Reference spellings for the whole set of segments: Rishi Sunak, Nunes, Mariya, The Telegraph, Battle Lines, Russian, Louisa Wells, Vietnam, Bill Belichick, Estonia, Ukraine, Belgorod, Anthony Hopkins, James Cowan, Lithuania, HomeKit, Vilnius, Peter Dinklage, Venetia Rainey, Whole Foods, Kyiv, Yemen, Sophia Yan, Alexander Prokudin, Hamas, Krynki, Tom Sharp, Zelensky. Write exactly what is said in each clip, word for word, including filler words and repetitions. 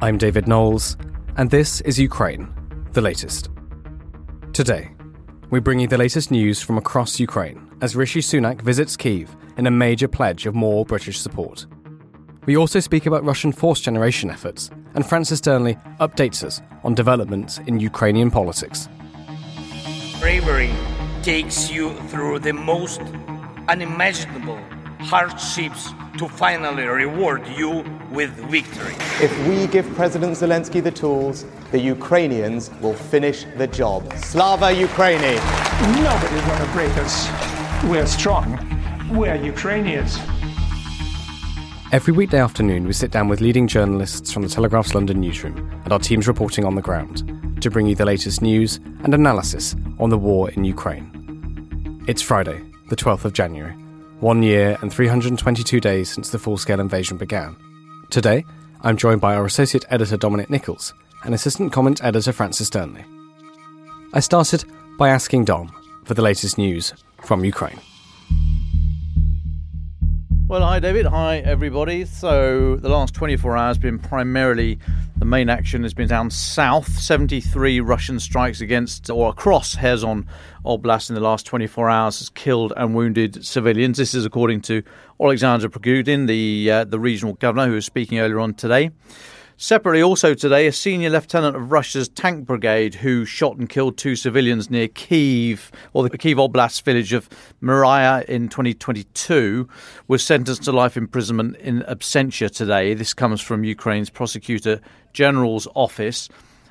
I'm David Knowles, and this is Ukraine, the latest. Today, we bring you the latest news from across Ukraine as Rishi Sunak visits Kyiv in a major pledge of more British support. We also speak about Russian force generation efforts, and Francis Dearnley updates us on developments in Ukrainian politics. Bravery takes you through the most unimaginable hardships to finally reward you with victory. If we give President Zelensky the tools, the Ukrainians will finish the job. Slava Ukraini! Nobody's going to break us. We're strong. We're Ukrainians. Every weekday afternoon, we sit down with leading journalists from the Telegraph's London newsroom and our teams reporting on the ground to bring you the latest news and analysis on the war in Ukraine. It's Friday, the twelfth of January. One year and three hundred twenty-two days since the full-scale invasion began. Today, I'm joined by our associate editor Dominic Nicholls and assistant comment editor Francis Dearnley. I started by asking Dom for the latest news from Ukraine. Well, hi David, hi everybody. So the last twenty-four hours have been primarily, the main action has been down south. seventy-three Russian strikes against or across Kherson Oblast in the last twenty-four hours has killed and wounded civilians. This is according to Alexander Prokudin, the uh, the regional governor who was speaking earlier on today. Separately also today, a senior lieutenant of Russia's tank brigade who shot and killed two civilians near Kyiv, or the Kyiv Oblast village of Mariya in twenty twenty-two, was sentenced to life imprisonment in absentia today. This comes from Ukraine's Prosecutor General's office.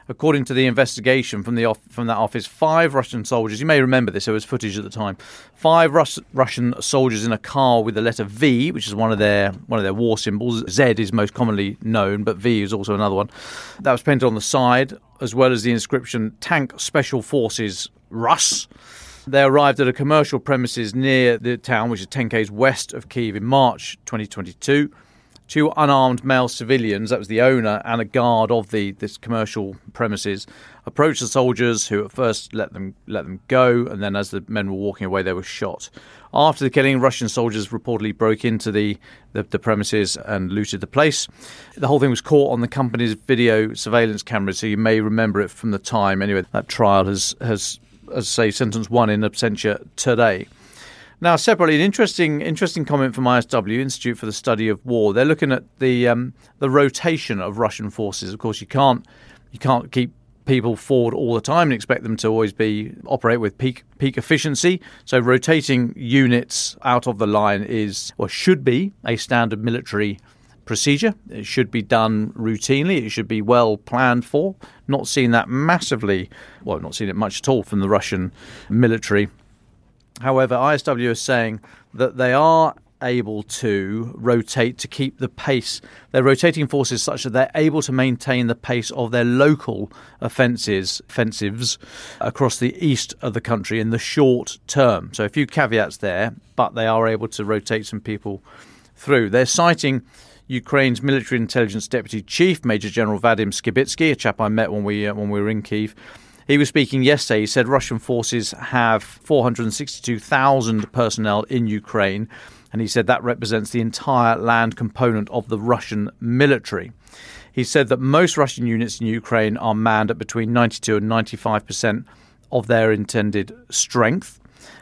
According to the investigation from the from that office, five Russian soldiers, you may remember this, there was footage at the time, five Rus- Russian soldiers in a car with the letter V, which is one of their one of their war symbols. Z is most commonly known, but V is also another one. That was painted on the side, as well as the inscription, Tank Special Forces Russ. They arrived at a commercial premises near the town, which is ten kay's west of Kyiv in March twenty twenty-two. Two unarmed male civilians, that was the owner and a guard of the this commercial premises, approached the soldiers who at first let them let them go, and then as the men were walking away, they were shot. After the killing, Russian soldiers reportedly broke into the, the, the premises and looted the place. The whole thing was caught on the company's video surveillance cameras, so you may remember it from the time. Anyway, that trial has, has as I say, sentence one in absentia today. Now, separately, an interesting interesting comment from I S W, Institute for the Study of War. They're looking at the um, the rotation of Russian forces. Of course, you can't you can't keep people forward all the time and expect them to always be operate with peak peak efficiency. So rotating units out of the line is or should be a standard military procedure. It should be done routinely. It should be well planned for. Not seen that massively, well, not seen it much at all from the Russian military. However, I S W is saying that they are able to rotate to keep the pace. They're rotating forces such that they're able to maintain the pace of their local offences, offensives across the east of the country in the short term. So a few caveats there, but they are able to rotate some people through. They're citing Ukraine's military intelligence deputy chief, Major General Vadim Skibitsky, a chap I met when we uh, when we were in Kyiv. He was speaking yesterday. He said Russian forces have four hundred sixty-two thousand personnel in Ukraine, and he said that represents the entire land component of the Russian military. He said that most Russian units in Ukraine are manned at between ninety-two and ninety-five percent of their intended strength.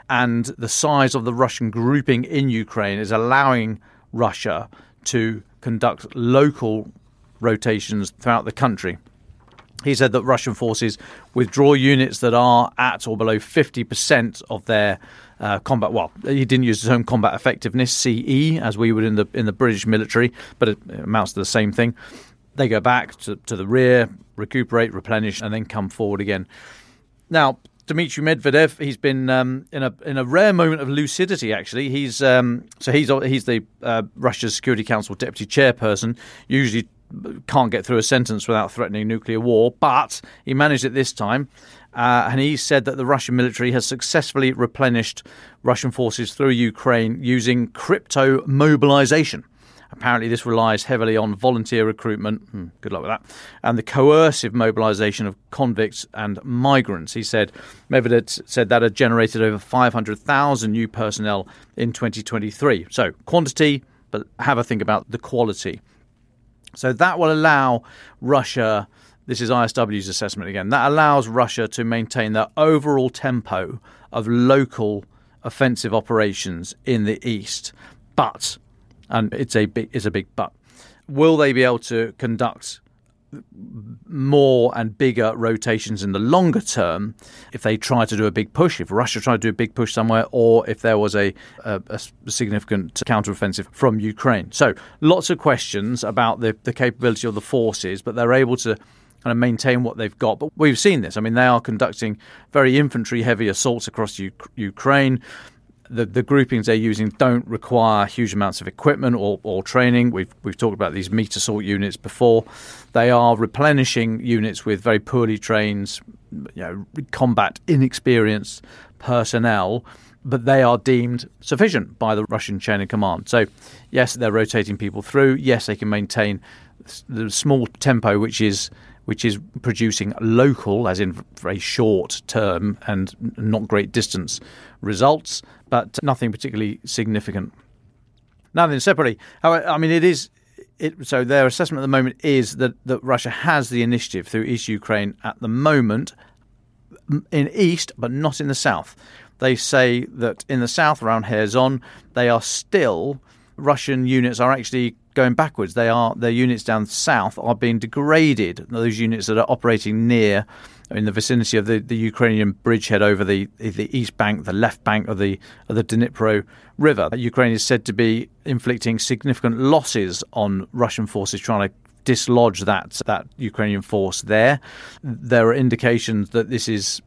and the size of the Russian grouping in Ukraine is allowing Russia to conduct local rotations throughout the country. He said that Russian forces withdraw units that are at or below fifty percent of their uh, combat. Well, he didn't use his own combat effectiveness, C E, as we would in the in the British military, but it amounts to the same thing. They go back to, to the rear, recuperate, replenish, and then come forward again. Now, Dmitry Medvedev, he's been um, in a in a rare moment of lucidity. Actually, he's um, so he's he's the uh, Russia's Security Council deputy chairperson. Usually can't get through a sentence without threatening nuclear war, but he managed it this time. Uh, and he said that the Russian military has successfully replenished Russian forces through Ukraine using crypto mobilization. Apparently, this relies heavily on volunteer recruitment. Hmm, good luck with that. And the coercive mobilization of convicts and migrants. He said, Medvedev said that had generated over five hundred thousand new personnel in twenty twenty-three. So quantity, but have a think about the quality. So that will allow Russia, this is I S W's assessment again, that allows Russia to maintain their overall tempo of local offensive operations in the east. But... and it's a big, it's a big but. Will they be able to conduct more and bigger rotations in the longer term if they try to do a big push, if Russia tried to do a big push somewhere, or if there was a, a, a significant counteroffensive from Ukraine? So lots of questions about the, the capability of the forces, but they're able to kind of maintain what they've got. But we've seen this. I mean, they are conducting very infantry-heavy assaults across U- Ukraine. The, the groupings they're using don't require huge amounts of equipment or, or training. We've we've talked about these meat assault units before. They are replenishing units with very poorly trained, you know, combat inexperienced personnel, but they are deemed sufficient by the Russian chain of command. So, yes, they're rotating people through. Yes, they can maintain the small tempo, which is which is producing local, as in very short term and not great distance results, but nothing particularly significant. Now then, separately, I mean, it is, it, so their assessment at the moment is that, that Russia has the initiative through East Ukraine at the moment, in East, but not in the South. They say that in the South, around Kherson, they are still, Russian units are actually going backwards. They are their units down south are being degraded. Those units that are operating near, in the vicinity of the, the Ukrainian bridgehead over the the east bank, the left bank of the of the Dnipro River. Ukraine is said to be inflicting significant losses on Russian forces trying to dislodge that that Ukrainian force there. There are indications that this is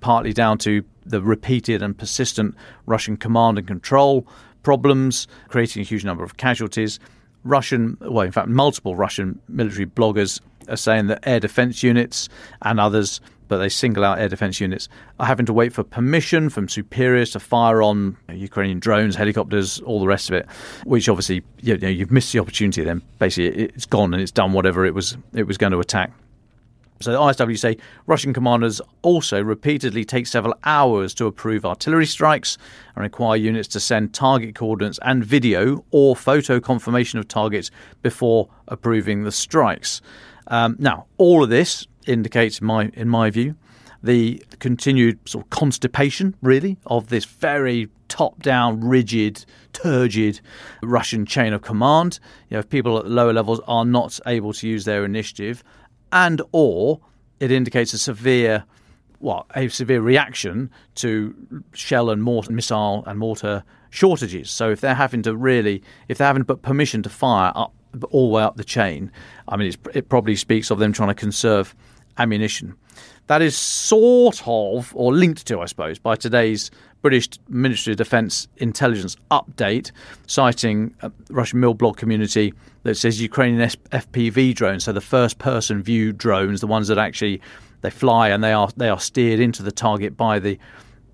partly down to the repeated and persistent Russian command and control problems, creating a huge number of casualties. Russian, well, in fact, multiple Russian military bloggers are saying that air defense units and others, but they single out air defense units, are having to wait for permission from superiors to fire on Ukrainian drones, helicopters, all the rest of it, which obviously, you know, you've missed the opportunity then. Basically, it's gone and it's done whatever it was it was going to attack. So the I S W say Russian commanders also repeatedly take several hours to approve artillery strikes and require units to send target coordinates and video or photo confirmation of targets before approving the strikes. Um, now, all of this indicates, in my, in my view, the continued sort of constipation, really, of this very top-down, rigid, turgid Russian chain of command. You know, if people at lower levels are not able to use their initiative, and or it indicates a severe, well, a severe reaction to shell and mortar, missile and mortar shortages. So if they're having to really, if they're having to put permission to fire up, all the way up the chain, I mean, it's, it probably speaks of them trying to conserve ammunition. That is sort of, or linked to, I suppose, by today's British Ministry of Defence intelligence update, citing a Russian mill blog community that says Ukrainian F P V drones, so the first-person view drones, the ones that actually they fly and they are they are steered into the target by the,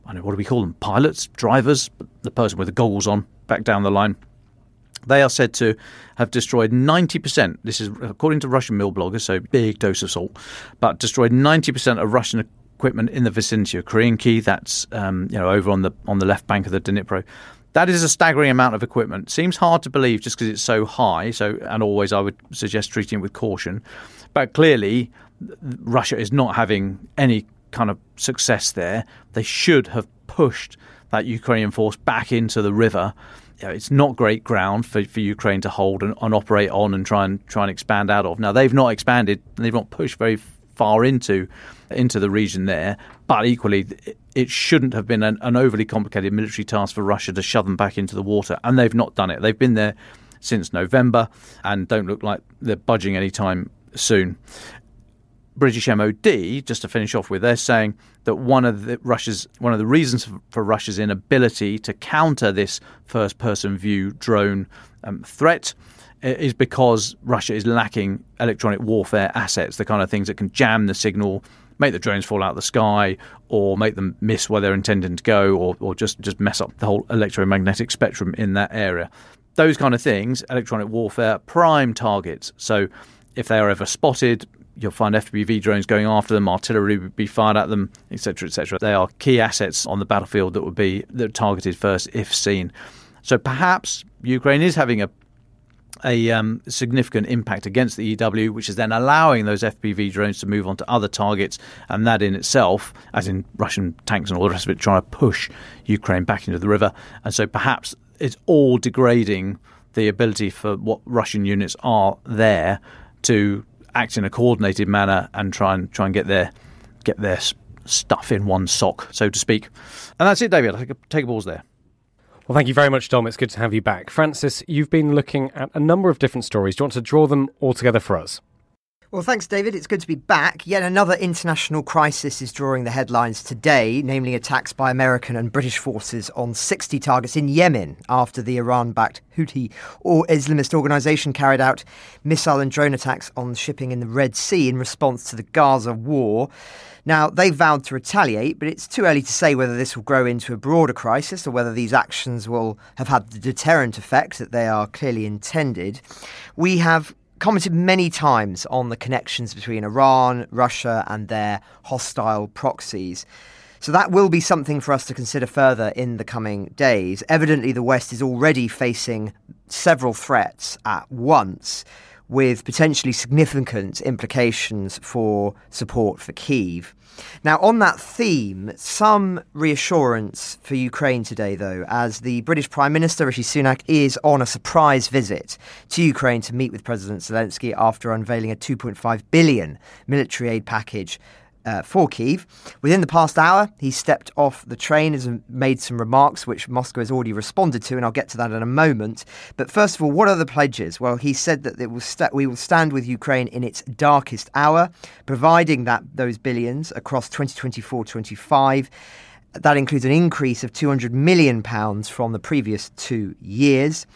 I don't know, what do we call them, pilots, drivers, the person with the goggles on back down the line. They are said to have destroyed ninety percent, this is according to Russian mill bloggers, so big dose of salt, but destroyed ninety percent of Russian equipment in the vicinity of Krynki, that's um, you know over on the on the left bank of the Dnipro. That is a staggering amount of equipment. Seems hard to believe just because it's so high, so and always I would suggest treating it with caution. But clearly, Russia is not having any kind of success there. They should have pushed that Ukrainian force back into the river. You know, it's not great ground for, for Ukraine to hold and, and operate on and try and try and expand out of. Now, they've not expanded and they've not pushed very far into into the region there. But equally, it shouldn't have been an, an overly complicated military task for Russia to shove them back into the water. And they've not done it. They've been there since November and don't look like they're budging anytime soon. British M O D, just to finish off with, they're saying that one of the Russia's one of the reasons for Russia's inability to counter this first-person view drone um, threat is because Russia is lacking electronic warfare assets, the kind of things that can jam the signal, make the drones fall out of the sky, or make them miss where they're intending to go, or, or just, just mess up the whole electromagnetic spectrum in that area. Those kind of things, electronic warfare, prime targets. So if they are ever spotted, you'll find F P V drones going after them, artillery would be fired at them, et cetera, et cetera. They are key assets on the battlefield that would be that targeted first if seen. So perhaps Ukraine is having a a um, significant impact against the E W, which is then allowing those F P V drones to move on to other targets, and that in itself, as in Russian tanks and all the rest of it, trying to push Ukraine back into the river. And so perhaps it's all degrading the ability for what Russian units are there to act in a coordinated manner and try and try and get their get their stuff in one sock, so to speak. And that's it, David. I take a pause there. Well, thank you very much, Dom. It's good to have you back. Francis, you've been looking at a number of different stories. Do you want to draw them all together for us? Well, thanks, David. It's good to be back. Yet another international crisis is drawing the headlines today, namely attacks by American and British forces on sixty targets in Yemen after the Iran-backed Houthi or Islamist organisation carried out missile and drone attacks on shipping in the Red Sea in response to the Gaza war. Now, they vowed to retaliate, but it's too early to say whether this will grow into a broader crisis or whether these actions will have had the deterrent effect that they are clearly intended. We have commented many times on the connections between Iran, Russia and their hostile proxies. So that will be something for us to consider further in the coming days. Evidently, the West is already facing several threats at once, with potentially significant implications for support for Kyiv. Now, on that theme, some reassurance for Ukraine today, though, as the British Prime Minister, Rishi Sunak, is on a surprise visit to Ukraine to meet with President Zelensky after unveiling a two point five billion dollars military aid package Uh, for Kyiv. Within the past hour, he stepped off the train and made some remarks which Moscow has already responded to, and I'll get to that in a moment. But first of all, what are the pledges? Well, he said that it will st- we will stand with Ukraine in its darkest hour, providing that those billions across twenty twenty-four twenty-five. That includes an increase of two hundred million pounds from the previous two years.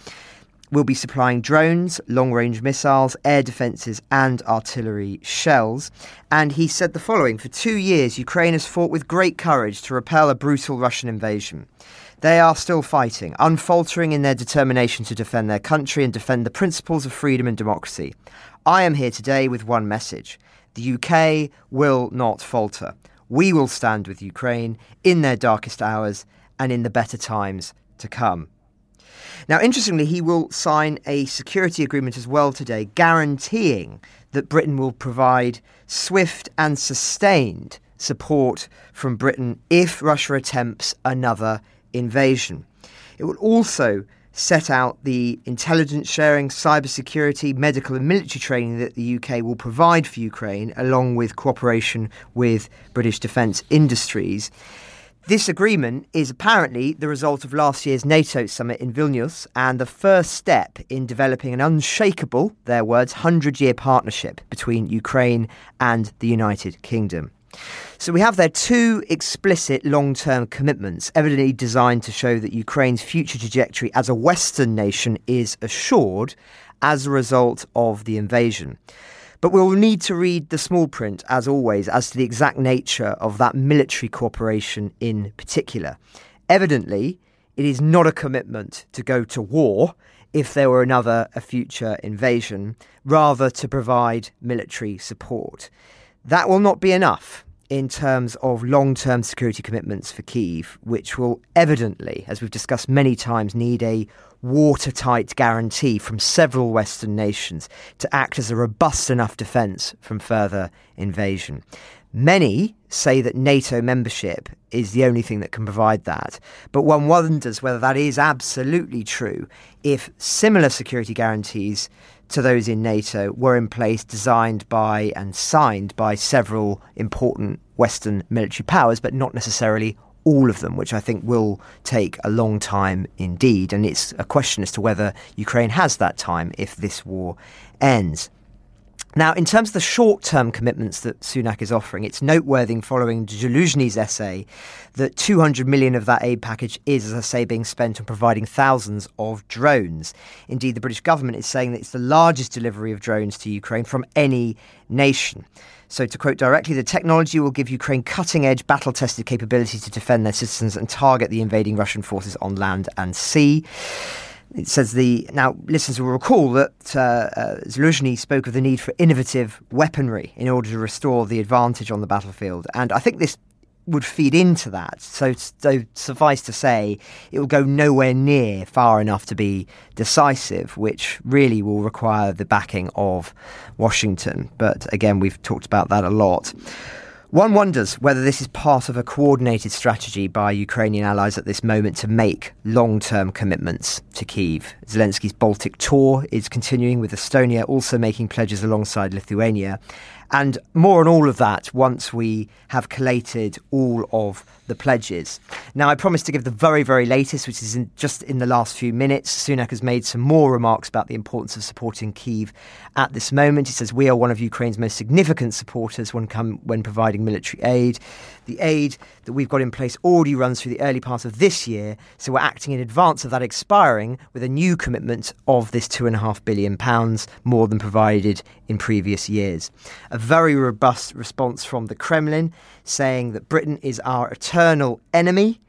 We'll be supplying drones, long-range missiles, air defences and artillery shells. And he said the following: for two years, Ukraine has fought with great courage to repel a brutal Russian invasion. They are still fighting, unfaltering in their determination to defend their country and defend the principles of freedom and democracy. I am here today with one message. The U K will not falter. We will stand with Ukraine in their darkest hours and in the better times to come. Now, interestingly, he will sign a security agreement as well today, guaranteeing that Britain will provide swift and sustained support from Britain if Russia attempts another invasion. It will also set out the intelligence sharing, cybersecurity, medical and military training that the U K will provide for Ukraine, along with cooperation with British defence industries. This agreement is apparently the result of last year's NATO summit in Vilnius and the first step in developing an unshakable, their words, hundred-year partnership between Ukraine and the United Kingdom. So we have there two explicit long-term commitments, evidently designed to show that Ukraine's future trajectory as a Western nation is assured as a result of the invasion. But we'll need to read the small print, as always, as to the exact nature of that military cooperation in particular. Evidently, it is not a commitment to go to war if there were another a future invasion, rather to provide military support. That will not be enough in terms of long-term security commitments for Kyiv, which will evidently, as we've discussed many times, need a watertight guarantee from several Western nations to act as a robust enough defence from further invasion. Many say that NATO membership is the only thing that can provide that. But one wonders whether that is absolutely true if similar security guarantees to those in NATO were in place, designed by and signed by several important Western military powers, but not necessarily all of them, which I think will take a long time indeed. And it's a question as to whether Ukraine has that time if this war ends. Now, in terms of the short-term commitments that Sunak is offering, it's noteworthy following Zaluzhny's essay that two hundred million of that aid package is, as I say, being spent on providing thousands of drones. Indeed, the British government is saying that it's the largest delivery of drones to Ukraine from any nation. So to quote directly, the technology will give Ukraine cutting-edge, battle-tested capability to defend their citizens and target the invading Russian forces on land and sea. It says the now listeners will recall that uh, uh, Zaluzhny spoke of the need for innovative weaponry in order to restore the advantage on the battlefield. And I think this would feed into that. So, so suffice to say, it will go nowhere near far enough to be decisive, which really will require the backing of Washington. But again, we've talked about that a lot. One wonders whether this is part of a coordinated strategy by Ukrainian allies at this moment to make long-term commitments to Kyiv. Zelensky's Baltic tour is continuing, with Estonia also making pledges alongside Lithuania. And more on all of that once we have collated all of the pledges. Now, I promised to give the very, very latest, which is in just in the last few minutes. Sunak has made some more remarks about the importance of supporting Kyiv at this moment. He says, we are one of Ukraine's most significant supporters when, come, when providing military aid. The aid that we've got in place already runs through the early part of this year, so we're acting in advance of that expiring with a new commitment of this two point five billion pounds, more than provided in previous years. A very robust response from the Kremlin, saying that Britain is our eternal enemy,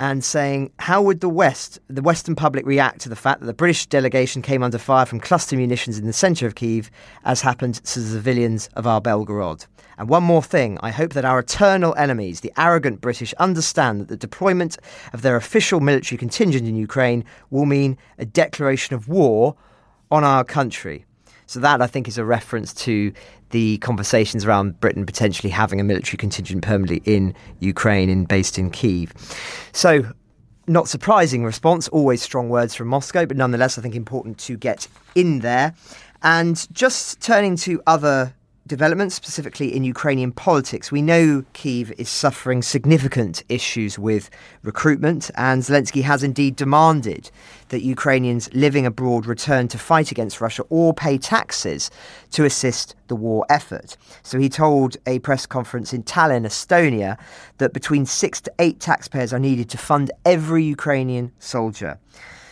and saying how would the West, the Western public react to the fact that the British delegation came under fire from cluster munitions in the centre of Kyiv, as happened to the civilians of our Belgorod. And one more thing, I hope that our eternal enemies, the arrogant British, understand that the deployment of their official military contingent in Ukraine will mean a declaration of war on our country. So that, I think, is a reference to the conversations around Britain potentially having a military contingent permanently in Ukraine and based in Kyiv. So, not surprising response, always strong words from Moscow, but nonetheless, I think important to get in there. And just turning to other developments, specifically in Ukrainian politics. We know Kyiv is suffering significant issues with recruitment, and Zelensky has indeed demanded that Ukrainians living abroad return to fight against Russia or pay taxes to assist the war effort. So he told a press conference in Tallinn, Estonia, that between six to eight taxpayers are needed to fund every Ukrainian soldier.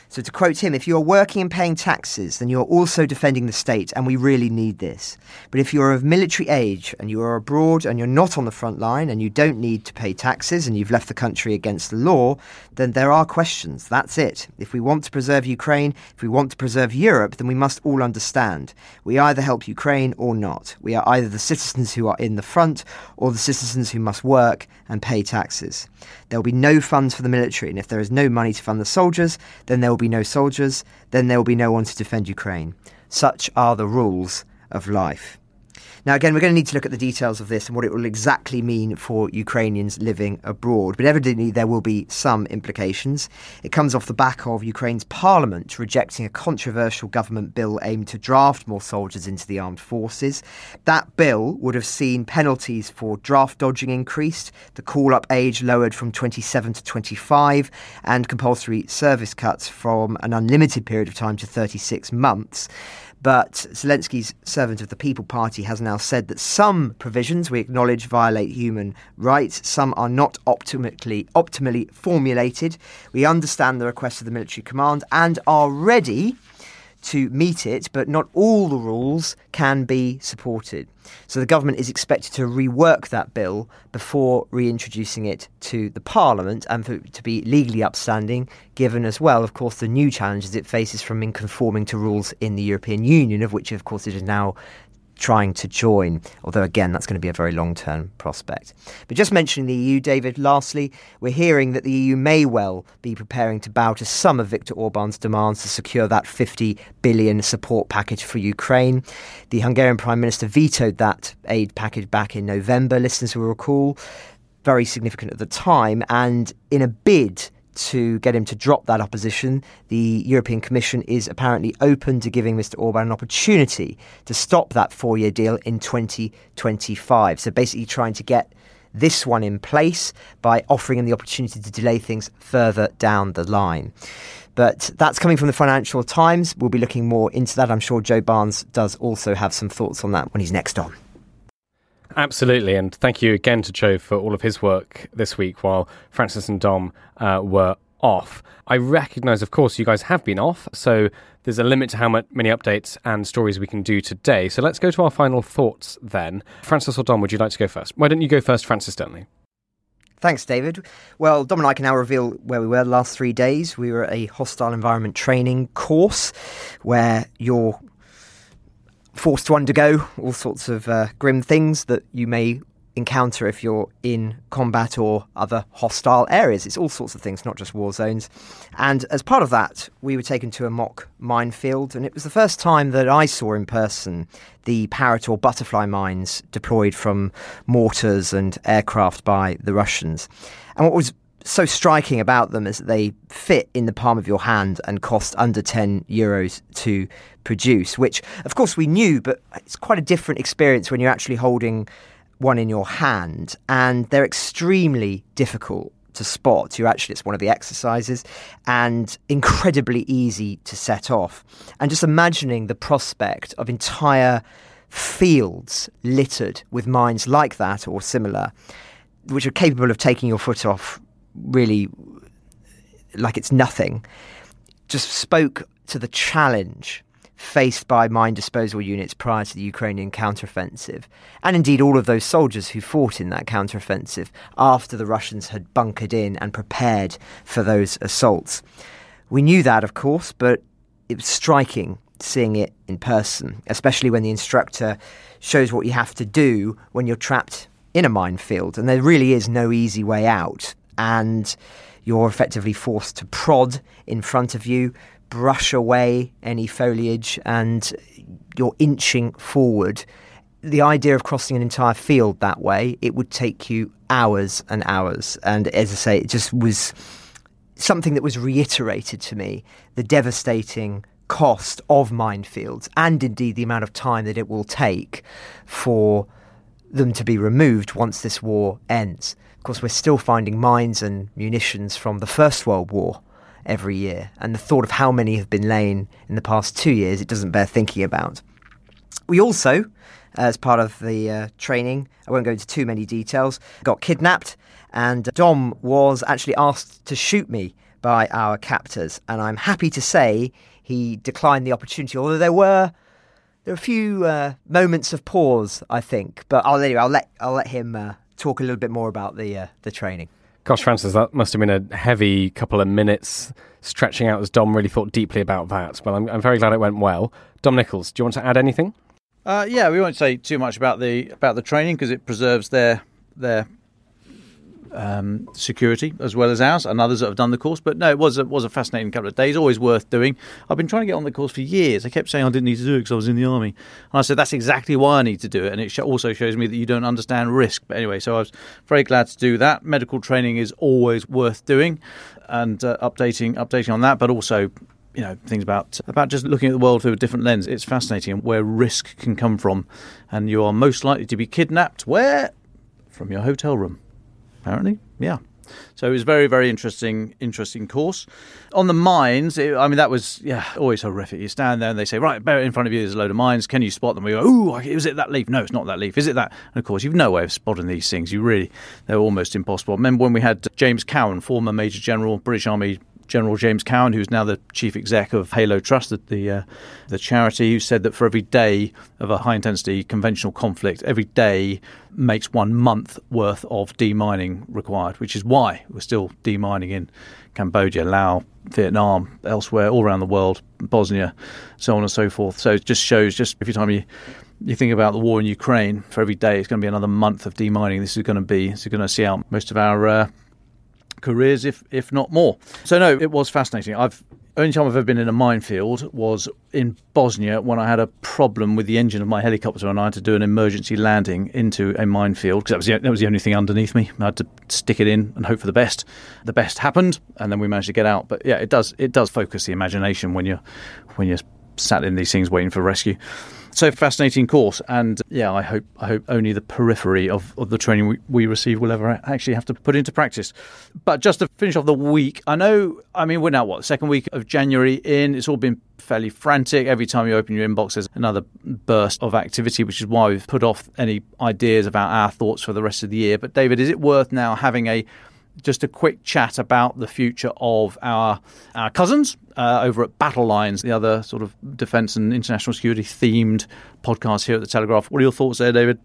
So to quote him, if you're working and paying taxes, then you're also defending the state, and we really need this. But if you're of military age and you are abroad and you're not on the front line and you don't need to pay taxes and you've left the country against the law, then there are questions. That's it. If we want to preserve Ukraine, if we want to preserve Europe, then we must all understand. We either help Ukraine or not. We are either the citizens who are in the front or the citizens who must work and pay taxes. There will be no funds for the military, and if there is no money to fund the soldiers, then there will be no soldiers, then there will be no one to defend Ukraine. Such are the rules of life. Now, again, we're going to need to look at the details of this and what it will exactly mean for Ukrainians living abroad. But evidently, there will be some implications. It comes off the back of Ukraine's parliament rejecting a controversial government bill aimed to draft more soldiers into the armed forces. That bill would have seen penalties for draft dodging increased, the call-up age lowered from twenty-seven to twenty-five, and compulsory service cuts from an unlimited period of time to thirty-six months. But Zelensky's Servant of the People Party has now said that some provisions we acknowledge violate human rights, some are not optimally, optimally formulated. We understand the request of the military command and are ready to meet it, but not all the rules can be supported. So the government is expected to rework that bill before reintroducing it to the parliament and for it to be legally upstanding, given as well, of course, the new challenges it faces from conforming to rules in the European Union, of which, of course, it is now trying to join, although again that's going to be a very long-term prospect. But just mentioning the E U, David, lastly, we're hearing that the E U may well be preparing to bow to some of Viktor Orban's demands to secure that fifty billion support package for Ukraine. The Hungarian Prime Minister vetoed that aid package back in November, listeners will recall, very significant at the time, and in a bid to get him to drop that opposition, the European Commission is apparently open to giving Mister Orban an opportunity to stop that four-year deal in twenty twenty-five. So basically trying to get this one in place by offering him the opportunity to delay things further down the line. But that's coming from the Financial Times. We'll be looking more into that. I'm sure Joe Barnes does also have some thoughts on that when he's next on. Absolutely, and thank you again to Joe for all of his work this week while Francis and Dom uh, were off. I recognise, of course, you guys have been off, so there's a limit to how many updates and stories we can do today. So let's go to our final thoughts then. Francis or Dom, would you like to go first? Why don't you go first, Francis Dearnley? Thanks, David. Well, Dom and I can now reveal where we were the last three days. We were at a hostile environment training course where your forced to undergo all sorts of uh, grim things that you may encounter if you're in combat or other hostile areas. It's all sorts of things, not just war zones. And as part of that, we were taken to a mock minefield, and it was the first time that I saw in person the parrot or butterfly mines deployed from mortars and aircraft by the Russians. And what was so striking about them is that they fit in the palm of your hand and cost under ten euros to produce, which of course we knew, but it's quite a different experience when you're actually holding one in your hand, and they're extremely difficult to spot. You're actually, it's one of the exercises, and incredibly easy to set off. And just imagining the prospect of entire fields littered with mines like that or similar, which are capable of taking your foot off really like it's nothing, just spoke to the challenge faced by mine disposal units prior to the Ukrainian counteroffensive, and indeed all of those soldiers who fought in that counteroffensive after the Russians had bunkered in and prepared for those assaults. We knew that, of course, but it was striking seeing it in person, especially when the instructor shows what you have to do when you're trapped in a minefield, and there really is no easy way out. And you're effectively forced to prod in front of you, brush away any foliage, and you're inching forward. The idea of crossing an entire field that way, it would take you hours and hours. And as I say, it just was something that was reiterated to me, the devastating cost of minefields, and indeed the amount of time that it will take for them to be removed once this war ends. Of course, we're still finding mines and munitions from the First World War every year, and the thought of how many have been laying in the past two years, it doesn't bear thinking about. We also, as part of the uh, training, I won't go into too many details, got kidnapped, and Dom was actually asked to shoot me by our captors, and I'm happy to say he declined the opportunity, although there were There are a few uh, moments of pause, I think, but I'll, anyway, I'll let I'll let him uh, talk a little bit more about the uh, the training. Gosh, Francis, that must have been a heavy couple of minutes stretching out as Dom really thought deeply about that. Well, I'm, I'm very glad it went well. Dom Nicholls, do you want to add anything? Uh, yeah, we won't say too much about the about the training because it preserves their their um, security as well as ours and others that have done the course. But no, it was a, was a fascinating couple of days, always worth doing. I've been trying to get on the course for years. I kept saying I didn't need to do it because I was in the army. And I said, that's exactly why I need to do it. And it sh- also shows me that you don't understand risk. But anyway, so I was very glad to do that. Medical training is always worth doing and uh, updating, updating on that, but also, you know, things about about just looking at the world through a different lens. It's fascinating where risk can come from. And you are most likely to be kidnapped where? From your hotel room. Apparently, yeah. So it was very, very interesting, interesting course. On the mines, it, I mean, that was yeah, always horrific. You stand there and they say, right, bear in front of you, there's a load of mines. Can you spot them? We go, ooh, is it that leaf? No, it's not that leaf. Is it that? And of course, you've no way of spotting these things. You really, they're almost impossible. Remember when we had James Cowan, former Major General, British Army General James Cowan, who's now the chief exec of Halo Trust, the uh, the charity, who said that for every day of a high-intensity conventional conflict, every day makes one month worth of demining required, which is why we're still demining in Cambodia, Laos, Vietnam, elsewhere, all around the world, Bosnia, so on and so forth. So it just shows, just every time you... You think about the war in Ukraine, for every day it's going to be another month of demining. This is going to be, this is going to see out most of our uh, careers, if if not more. So no, it was fascinating. I've only time I've ever been in a minefield was in Bosnia when I had a problem with the engine of my helicopter and I had to do an emergency landing into a minefield because that was the, that was the only thing underneath me. I had to stick it in and hope for the best. The best happened, and then we managed to get out. But yeah, it does it does focus the imagination when you're when you're sat in these things waiting for rescue. So fascinating course, and yeah, I hope I hope only the periphery of, of the training we, we receive will ever actually have to put into practice. But just to finish off the week, I know, I mean, we're now, what, the second week of January in, it's all been fairly frantic. Every time you open your inbox, there's another burst of activity, which is why we've put off any ideas about our thoughts for the rest of the year. But David, is it worth now having a just a quick chat about the future of our our cousins uh, over at Battle Lines, the other sort of defence and international security themed podcast here at The Telegraph? What are your thoughts there, David?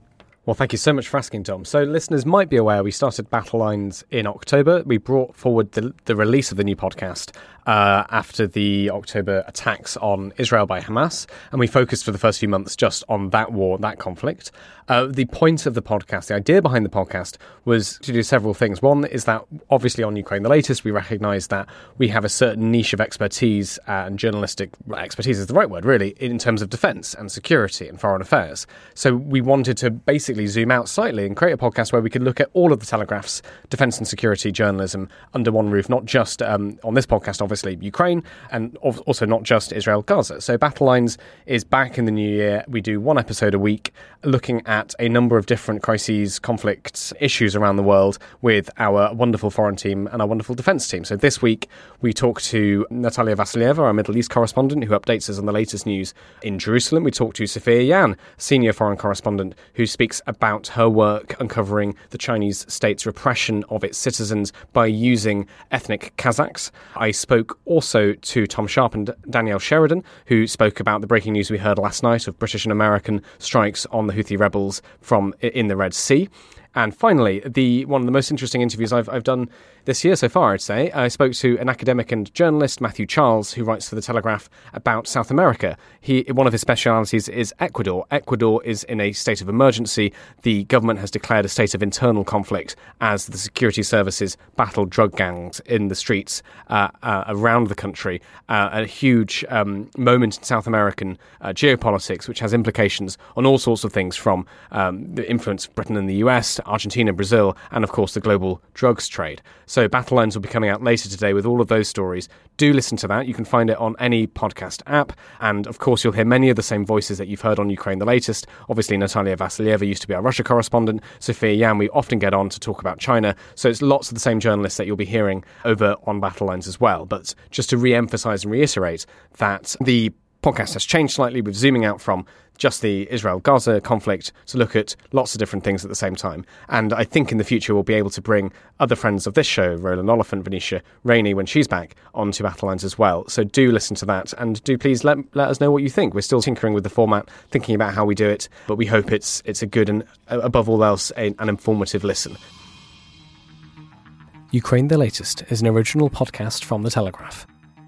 Well, thank you so much for asking, Tom. So listeners might be aware we started Battle Lines in October. We brought forward the, the release of the new podcast uh, after the October attacks on Israel by Hamas, and we focused for the first few months just on that war, that conflict. Uh, the point of the podcast, the idea behind the podcast, was to do several things. One is that, obviously, on Ukraine the latest, we recognise that we have a certain niche of expertise, uh, and journalistic expertise is the right word, really, in terms of defence and security and foreign affairs. So we wanted to basically zoom out slightly and create a podcast where we could look at all of the Telegraph's defence and security journalism under one roof, not just um, on this podcast, obviously, Ukraine, and also not just Israel, Gaza. So Battle Lines is back in the new year. We do one episode a week looking at a number of different crises, conflicts, issues around the world with our wonderful foreign team and our wonderful defence team. So this week we talk to Natalia Vasilyeva, our Middle East correspondent, who updates us on the latest news in Jerusalem. We talk to Sophia Yan, senior foreign correspondent, who speaks about her work uncovering the Chinese state's repression of its citizens by using ethnic Kazakhs. I spoke also to Tom Sharp and Danielle Sheridan, who spoke about the breaking news we heard last night of British and American strikes on the Houthi rebels from in the Red Sea. And finally, the one of the most interesting interviews I've, I've done this year so far, I'd say, I spoke to an academic and journalist, Matthew Charles, who writes for The Telegraph about South America. He, one of his specialities is Ecuador. Ecuador is in a state of emergency. The government has declared a state of internal conflict as the security services battle drug gangs in the streets uh, uh, around the country. Uh, a huge um, moment in South American uh, geopolitics, which has implications on all sorts of things, from um, the influence of Britain and the U S, Argentina, Brazil, and of course the global drugs trade. So Battle Lines will be coming out later today with all of those stories. Do listen to that. You can find it on any podcast app, and of course you'll hear many of the same voices that you've heard on Ukraine the latest. Obviously Natalia Vasilyeva used to be our Russia correspondent. Sophia Yan we often get on to talk about China. So it's lots of the same journalists that you'll be hearing over on Battle Lines as well. But just to re-emphasise and reiterate that the podcast has changed slightly. We're zooming out from just the Israel-Gaza conflict to look at lots of different things at the same time. And I think in the future we'll be able to bring other friends of this show, Roland Oliphant, Venetia Rainey, when she's back, onto Battle Lines as well. So do listen to that, and do please let, let us know what you think. We're still tinkering with the format, thinking about how we do it, but we hope it's it's a good and, above all else, a, an informative listen. Ukraine the Latest is an original podcast from The Telegraph.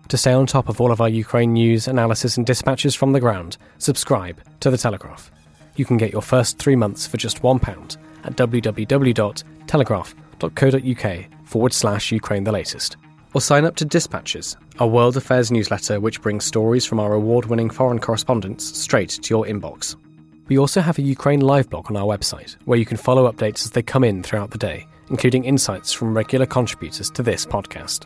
To stay on top of all of our Ukraine news, analysis and dispatches from the ground, subscribe to The Telegraph. You can get your first three months for just one pound at www.telegraph.co.uk forward slash Ukraine the Latest. Or sign up to Dispatches, our world affairs newsletter which brings stories from our award-winning foreign correspondents straight to your inbox. We also have a Ukraine live blog on our website, where you can follow updates as they come in throughout the day, including insights from regular contributors to this podcast.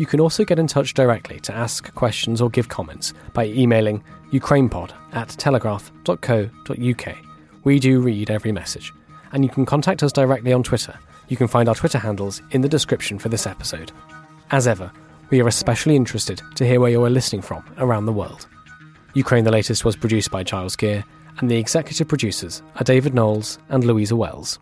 You can also get in touch directly to ask questions or give comments by emailing ukrainepod at telegraph dot co dot uk. We do read every message. And you can contact us directly on Twitter. You can find our Twitter handles in the description for this episode. As ever, we are especially interested to hear where you are listening from around the world. Ukraine the Latest was produced by Giles Gear, and the executive producers are David Knowles and Louisa Wells.